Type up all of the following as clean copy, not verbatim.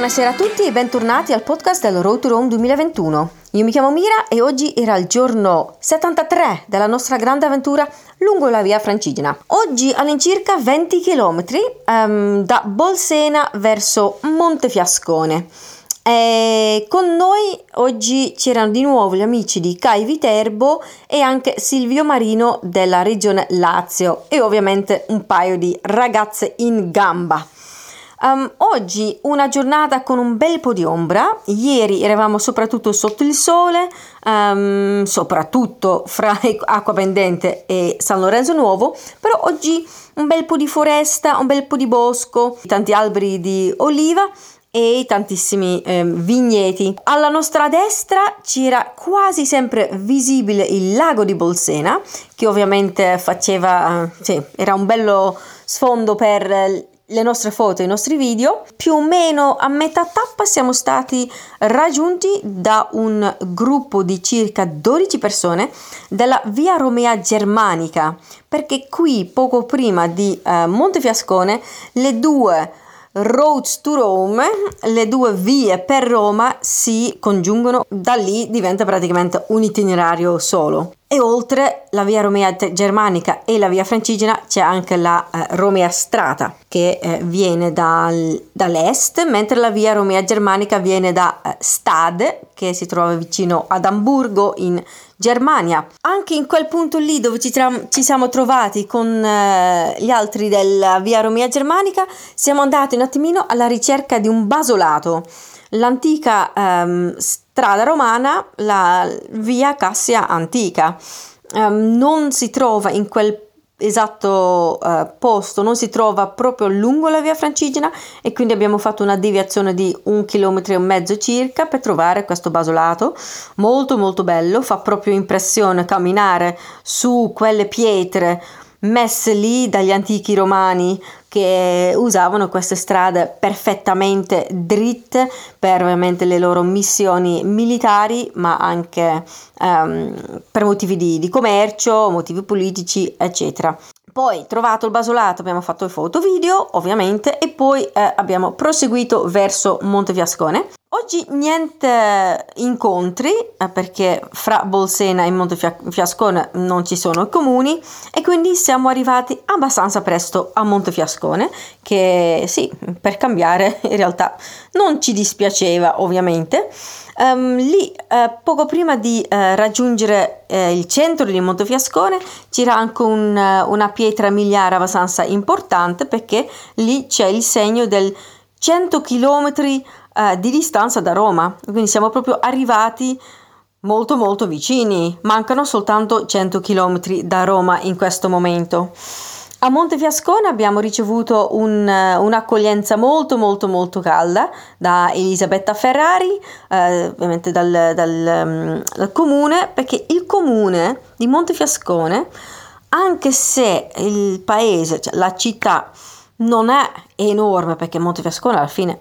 Buonasera a tutti e bentornati al podcast del Road to Rome 2021. Io mi chiamo Mira e oggi era il giorno 73 della nostra grande avventura lungo la Via Francigena. Oggi all'incirca 20 km da Bolsena verso Montefiascone. E con noi oggi c'erano di nuovo gli amici di CAI Viterbo e anche Silvio Marino della Regione Lazio e ovviamente un paio di ragazze in gamba. Oggi una giornata con un bel po' di ombra. Ieri eravamo soprattutto sotto il sole, soprattutto fra Acquapendente e San Lorenzo Nuovo, però oggi un bel po' di foresta, un bel po' di bosco, tanti alberi di oliva e tantissimi vigneti. Alla nostra destra c'era quasi sempre visibile il lago di Bolsena, che ovviamente era un bello sfondo per le nostre foto e i nostri video. Più o meno a metà tappa siamo stati raggiunti da un gruppo di circa 12 persone della Via Romea Germanica, perché qui poco prima di Montefiascone le due Roads to Rome, le due vie per Roma si congiungono, da lì diventa praticamente un itinerario solo. E oltre la Via Romea Germanica e la Via Francigena c'è anche la Romea Strata, che viene dall'est, mentre la Via Romea Germanica viene da Stade, che si trova vicino ad Amburgo in Germania. Anche in quel punto lì dove ci siamo trovati con gli altri della Via Romea Germanica, siamo andati un attimino alla ricerca di un basolato, l'antica strada romana, la Via Cassia Antica. Non si trova in quel esatto posto, non si trova proprio lungo la Via Francigena, e quindi abbiamo fatto una deviazione di 1,5 km circa per trovare questo basolato molto molto bello. Fa proprio impressione camminare su quelle pietre messe lì dagli antichi romani, che usavano queste strade perfettamente dritte per ovviamente le loro missioni militari, ma anche per motivi di commercio, motivi politici, eccetera. Poi, trovato il basolato, abbiamo fatto le foto video ovviamente e poi abbiamo proseguito verso Montefiascone. Oggi niente incontri perché fra Bolsena e Montefiascone non ci sono comuni, e quindi siamo arrivati abbastanza presto a Montefiascone, che sì, per cambiare in realtà non ci dispiaceva ovviamente. Lì poco prima di raggiungere il centro di Montefiascone c'era anche una pietra miliare abbastanza importante, perché lì c'è il segno del 100 chilometri di distanza da Roma, quindi siamo proprio arrivati molto molto vicini. Mancano soltanto 100 chilometri da Roma in questo momento. A Montefiascone abbiamo ricevuto un'accoglienza molto molto molto calda da Elisabetta Ferrari, ovviamente dal comune, perché il comune di Montefiascone, anche se il paese, cioè la città, non è enorme, perché Montefiascone alla fine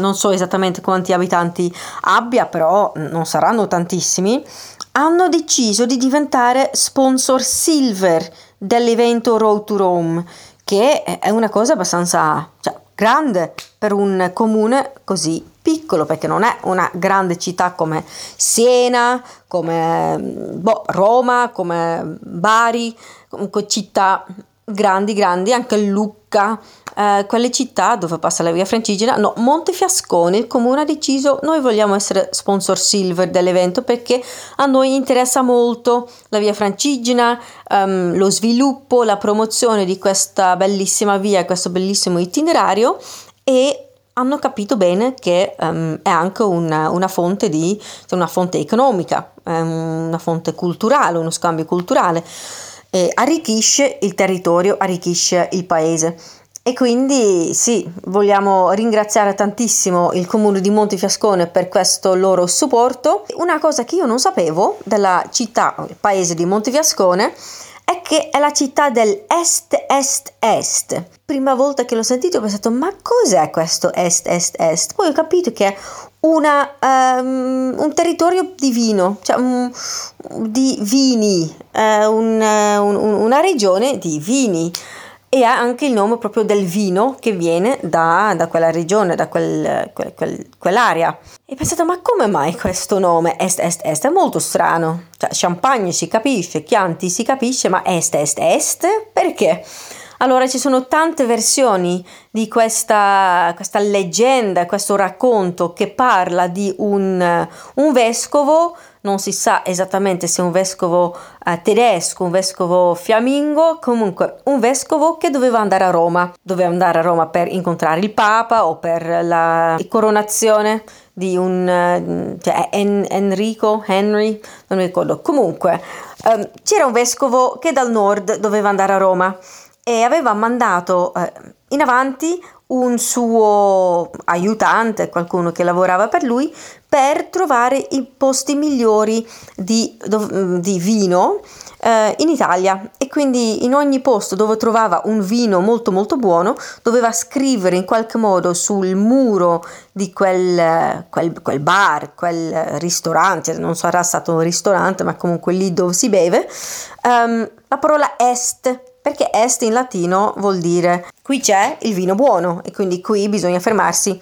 non so esattamente quanti abitanti abbia, però non saranno tantissimi, hanno deciso di diventare sponsor silver dell'evento Road to Rome, che è una cosa abbastanza grande per un comune così piccolo, perché non è una grande città come Siena, come Roma, come Bari, comunque città grandi, anche Lucca, quelle città dove passa la Via Francigena. No, Montefiascone, il comune ha deciso: noi vogliamo essere sponsor silver dell'evento perché a noi interessa molto la Via Francigena, lo sviluppo, la promozione di questa bellissima via, questo bellissimo itinerario, e hanno capito bene che è anche una fonte economica, una fonte culturale, uno scambio culturale. Arricchisce il territorio, arricchisce il paese, e quindi vogliamo ringraziare tantissimo il comune di Montefiascone per questo loro supporto. Una cosa che io non sapevo della città, il paese di Montefiascone, è che è la città del Est Est Est. Prima volta che l'ho sentito ho pensato: ma cos'è questo Est Est Est? Poi ho capito che è un territorio di vino, di vini, una regione di vini, e ha anche il nome proprio del vino che viene da quella regione, da quell'area. E pensate, ma come mai questo nome Est Est Est? È molto strano, cioè Champagne si capisce, Chianti si capisce, ma Est Est Est? Perché? Allora ci sono tante versioni di questa leggenda, questo racconto che parla di un vescovo, non si sa esattamente se un vescovo tedesco, un vescovo fiammingo, comunque un vescovo che doveva andare a Roma per incontrare il Papa o per la coronazione di Henry, non mi ricordo. Comunque c'era un vescovo che dal nord doveva andare a Roma e aveva mandato in avanti un suo aiutante, qualcuno che lavorava per lui, per trovare i posti migliori di vino in Italia. E quindi in ogni posto dove trovava un vino molto molto buono doveva scrivere in qualche modo sul muro di quel bar, quel ristorante, non sarà stato un ristorante ma comunque lì dove si beve, la parola est, perché est in latino vuol dire qui c'è il vino buono e quindi qui bisogna fermarsi.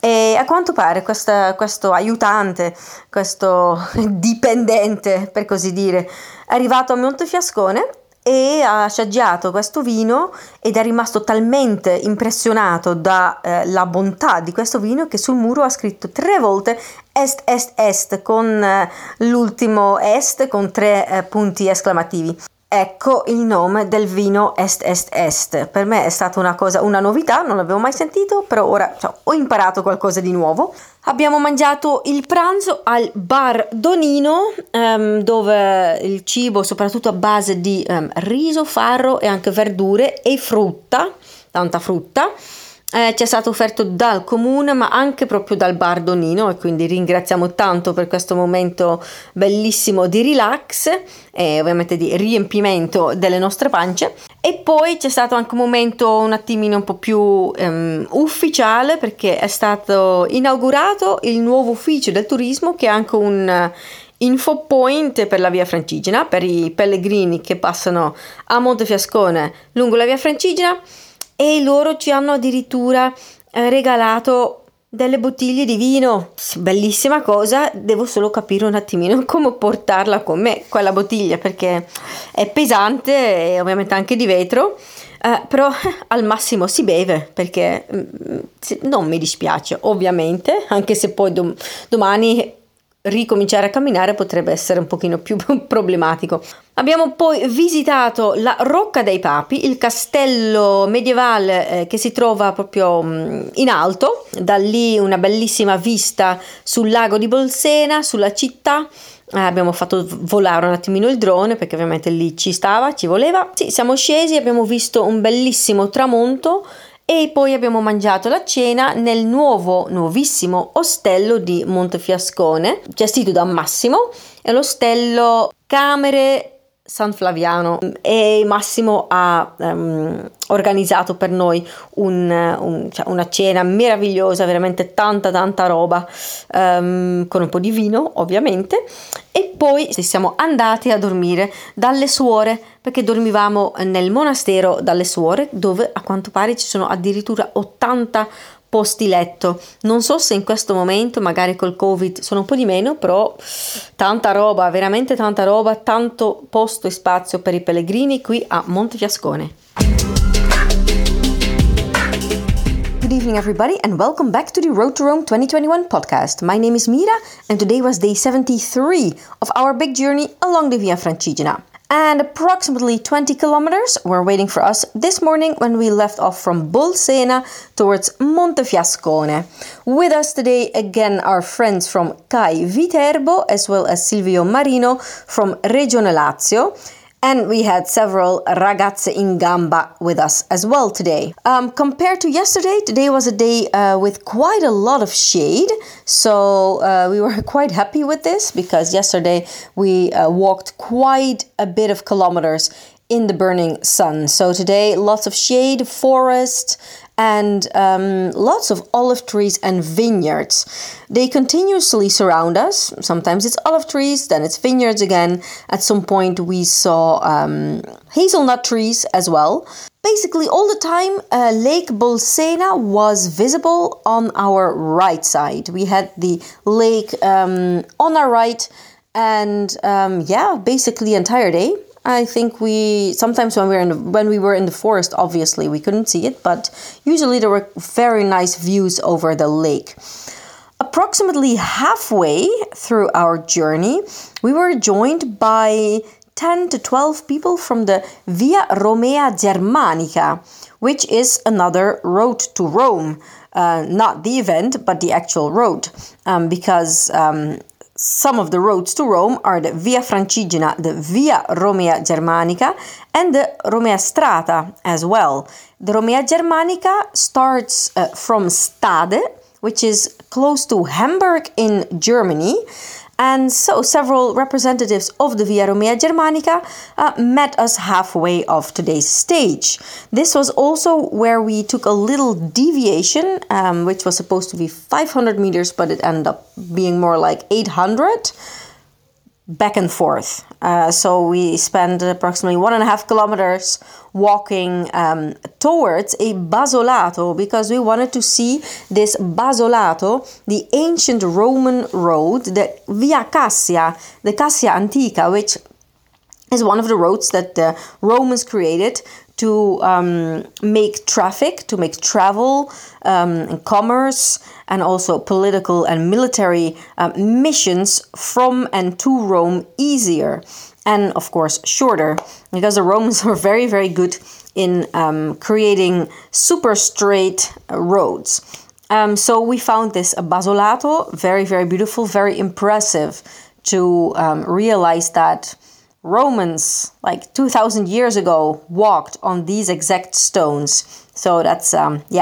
E a quanto pare questo aiutante, questo dipendente per così dire, è arrivato a Montefiascone e ha assaggiato questo vino ed è rimasto talmente impressionato dalla bontà di questo vino che sul muro ha scritto 3 volte Est Est Est, con l'ultimo est con 3 punti esclamativi. Ecco il nome del vino Est Est Est. Per me è stata una novità, non l'avevo mai sentito, però ora ho imparato qualcosa di nuovo. Abbiamo mangiato il pranzo al Bar Donino, dove il cibo soprattutto a base di riso, farro e anche verdure e frutta, tanta frutta. Ci è stato offerto dal comune ma anche proprio dal Bar Donino, e quindi ringraziamo tanto per questo momento bellissimo di relax e ovviamente di riempimento delle nostre pance. E poi c'è stato anche un momento un attimino un po' più ufficiale, perché è stato inaugurato il nuovo ufficio del turismo, che è anche un info point per la Via Francigena, per i pellegrini che passano a Montefiascone lungo la Via Francigena. E loro ci hanno addirittura regalato delle bottiglie di vino. Bellissima cosa, devo solo capire un attimino come portarla con me, quella bottiglia, perché è pesante e ovviamente anche di vetro, però al massimo si beve, perché non mi dispiace ovviamente, anche se poi domani ricominciare a camminare potrebbe essere un pochino più problematico. Abbiamo poi visitato la Rocca dei Papi, il castello medievale che si trova proprio in alto, da lì una bellissima vista sul lago di Bolsena, sulla città. Abbiamo fatto volare un attimino il drone perché ovviamente lì ci voleva. Sì, siamo scesi, abbiamo visto un bellissimo tramonto e poi abbiamo mangiato la cena nel nuovissimo ostello di Montefiascone, gestito da Massimo. È l'ostello Camere San Flaviano e Massimo ha organizzato per noi una cena meravigliosa, veramente tanta roba, con un po' di vino ovviamente. E poi siamo andati a dormire dalle suore, perché dormivamo nel monastero dalle suore, dove a quanto pare ci sono addirittura 80 posti letto. Non so se in questo momento magari col Covid sono un po' di meno, però tanta roba, veramente tanta roba, tanto posto e spazio per i pellegrini qui a Montefiascone. Good evening everybody and welcome back to the Road to Rome 2021 podcast. My name is Mira and today was day 73 of our big journey along the Via Francigena. And approximately 20 kilometers were waiting for us this morning when we left off from Bolsena towards Montefiascone. With us today again our friends from CAI Viterbo as well as Silvio Marino from Regione Lazio. And we had several ragazze in gamba with us as well today. Compared to yesterday, today was a day with quite a lot of shade. So we were quite happy with this, because yesterday we walked quite a bit of kilometers in the burning sun. So today, lots of shade, forest, and lots of olive trees and vineyards. They continuously surround us. Sometimes it's olive trees, then it's vineyards again. At some point we saw hazelnut trees as well. Basically all the time Lake Bolsena was visible on our right side. We had the lake on our right and basically entire day. I think when we were in the forest, obviously we couldn't see it, but usually there were very nice views over the lake. Approximately halfway through our journey, we were joined by 10 to 12 people from the Via Romea Germanica, which is another road to Rome. Not the event, but the actual road, because some of the roads to Rome are the Via Francigena, the Via Romea Germanica, and the Romea Strata as well. The Romea Germanica starts from Stade, which is close to Hamburg in Germany, and so several representatives of the Via Romea Germanica met us halfway of today's stage. This was also where we took a little deviation, which was supposed to be 500 meters, but it ended up being more like 800, back and forth. So we spent approximately 1.5 kilometers walking towards a basolato, because we wanted to see this basolato, the ancient Roman road, the Via Cassia, the Cassia Antica, which is one of the roads that the Romans created to make traffic, to make travel and commerce, and also political and military missions from and to Rome easier, and of course shorter, because the Romans were very, very good in creating super straight roads. So we found this basolato very, very beautiful, very impressive to realize that Romans, like 2,000 years ago, walked on these exact stones. So that's amazing.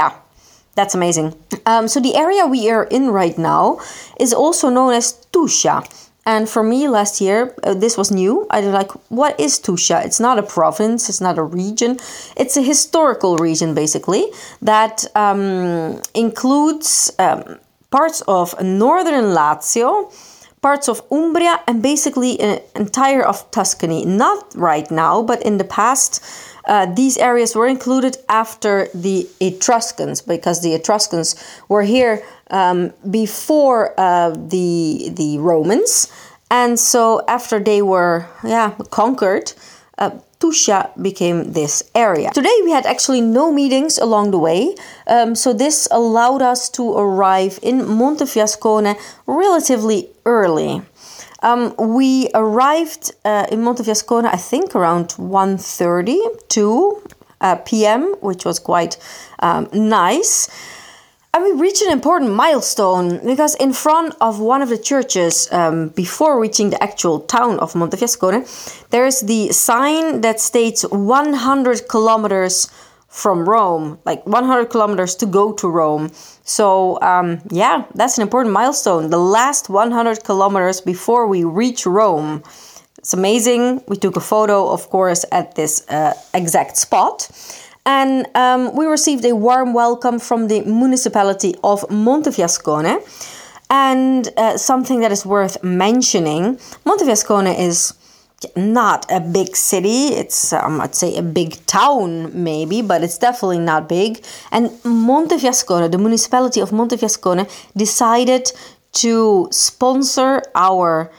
So the area we are in right now is also known as Tuscia. And for me last year, this was new. I was like, what is Tuscia? It's not a province, it's not a region. It's a historical region, basically, that includes parts of northern Lazio, parts of Umbria, and basically entire of Tuscany. Not right now, but in the past, these areas were included after the Etruscans, because the Etruscans were here before the Romans. And so after they were conquered, Tuscia became this area. Today we had actually no meetings along the way, so this allowed us to arrive in Montefiascone relatively early. We arrived in Montefiascone, I think, around 1:30 p.m., which was quite nice. And we reached an important milestone, because in front of one of the churches, before reaching the actual town of Montefiascone, there is the sign that states 100 kilometers from Rome, like 100 kilometers to go to Rome. So that's an important milestone, the last 100 kilometers before we reach Rome. It's amazing. We took a photo, of course, at this exact spot. And we received a warm welcome from the municipality of Montefiascone. And something that is worth mentioning, Montefiascone is not a big city. It's, I'd say, a big town maybe, but it's definitely not big. And Montefiascone, the municipality of Montefiascone, decided to sponsor our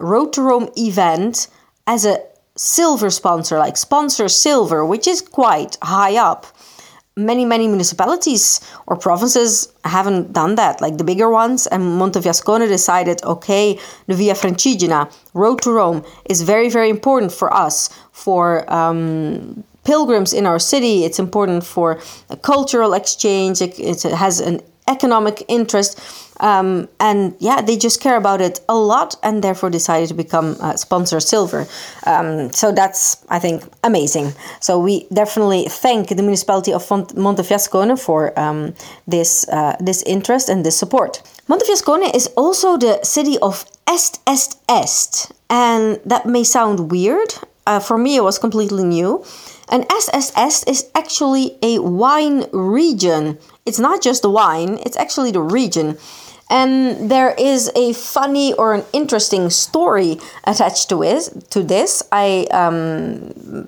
Road to Rome event as a silver sponsor, like sponsor silver, which is quite high up. Many municipalities or provinces haven't done that, like the bigger ones, and Montefiascone decided, okay, the Via Francigena, Road to Rome, is very, very important for us, for pilgrims in our city. It's important for a cultural exchange. It has an economic interest, and they just care about it a lot, and therefore decided to become sponsor silver. So that's, I think, amazing. So we definitely thank the municipality of Montefiascone for this interest and this support. Montefiascone is also the city of Est Est Est, and that may sound weird. For me, it was completely new. And Est Est Est is actually a wine region. It's not just the wine, it's actually the region. And there is a funny or an interesting story attached to this.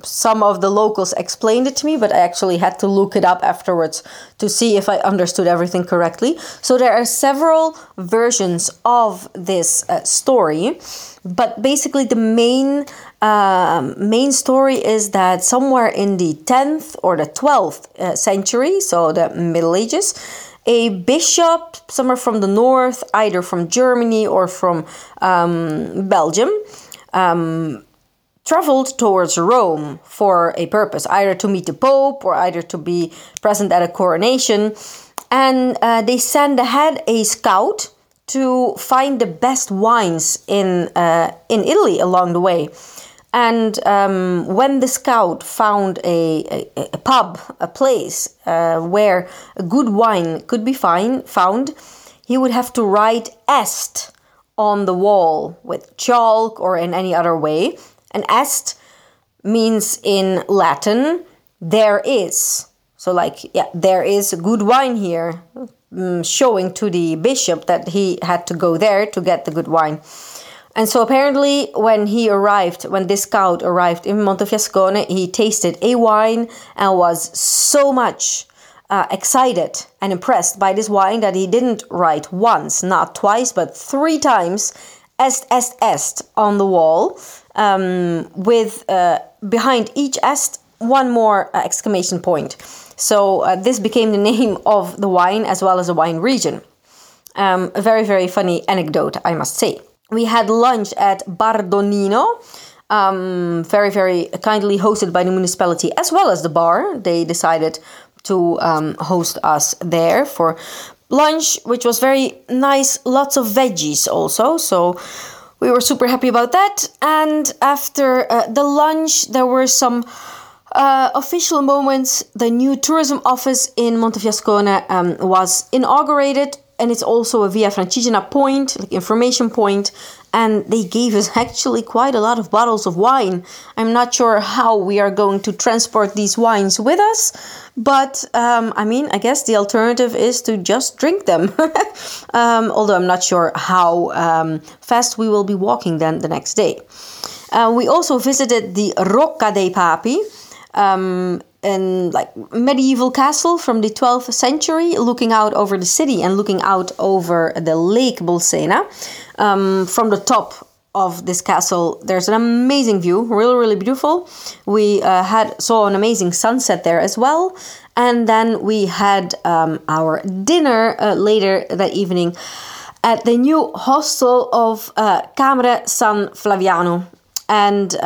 Some of the locals explained it to me, but I actually had to look it up afterwards to see if I understood everything correctly. So there are several versions of this story, but basically the main story is that somewhere in the 10th or the 12th century, so the Middle Ages, a bishop, somewhere from the north, either from Germany or from Belgium, traveled towards Rome for a purpose, either to meet the Pope or either to be present at a coronation. And they sent ahead a scout to find the best wines in Italy along the way. And when the scout found a pub, a place where a good wine could be found, he would have to write Est on the wall with chalk or in any other way. And Est means in Latin, there is. So like, yeah, there is good wine here, showing to the bishop that he had to go there to get the good wine. And so apparently when this scout arrived in Montefiascone, he tasted a wine and was so much excited and impressed by this wine that he didn't write once, not twice, but 3 times Est Est Est on the wall, with behind each Est one more exclamation point. So this became the name of the wine as well as the wine region. A very, very funny anecdote, I must say. We had lunch at Bar Donino, very, very kindly hosted by the municipality as well as the bar. They decided to host us there for lunch, which was very nice. Lots of veggies also, so we were super happy about that. And after the lunch, there were some official moments. The new tourism office in Montefiascone was inaugurated. And it's also a Via Francigena point, like information point. And they gave us actually quite a lot of bottles of wine. I'm not sure how we are going to transport these wines with us. But, I guess the alternative is to just drink them. Although I'm not sure how fast we will be walking then the next day. We also visited the Rocca dei Papi. And like medieval castle from the 12th century, looking out over the city and looking out over the lake Bolsena. From the top of this castle, there's an amazing view, really, really beautiful. We saw an amazing sunset there as well. And then we had our dinner later that evening at the new hostel of Camere San Flaviano. And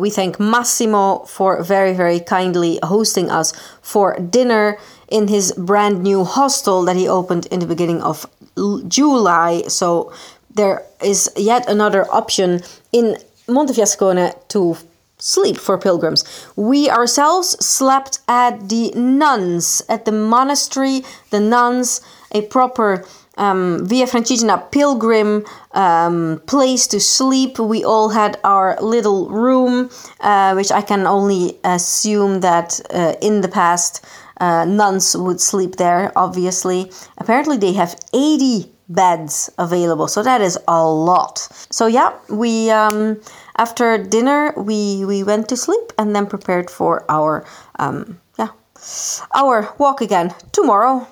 we thank Massimo for very, very kindly hosting us for dinner in his brand new hostel that he opened in the beginning of July. So there is yet another option in Montefiascone to sleep for pilgrims. We ourselves slept at the monastery, the nuns, a proper Via Francigena pilgrim place to sleep. We all had our little room, which I can only assume that in the past nuns would sleep there, obviously. Apparently they have 80 beds available, so that is a lot. So yeah, we after dinner we went to sleep and then prepared for our walk again tomorrow.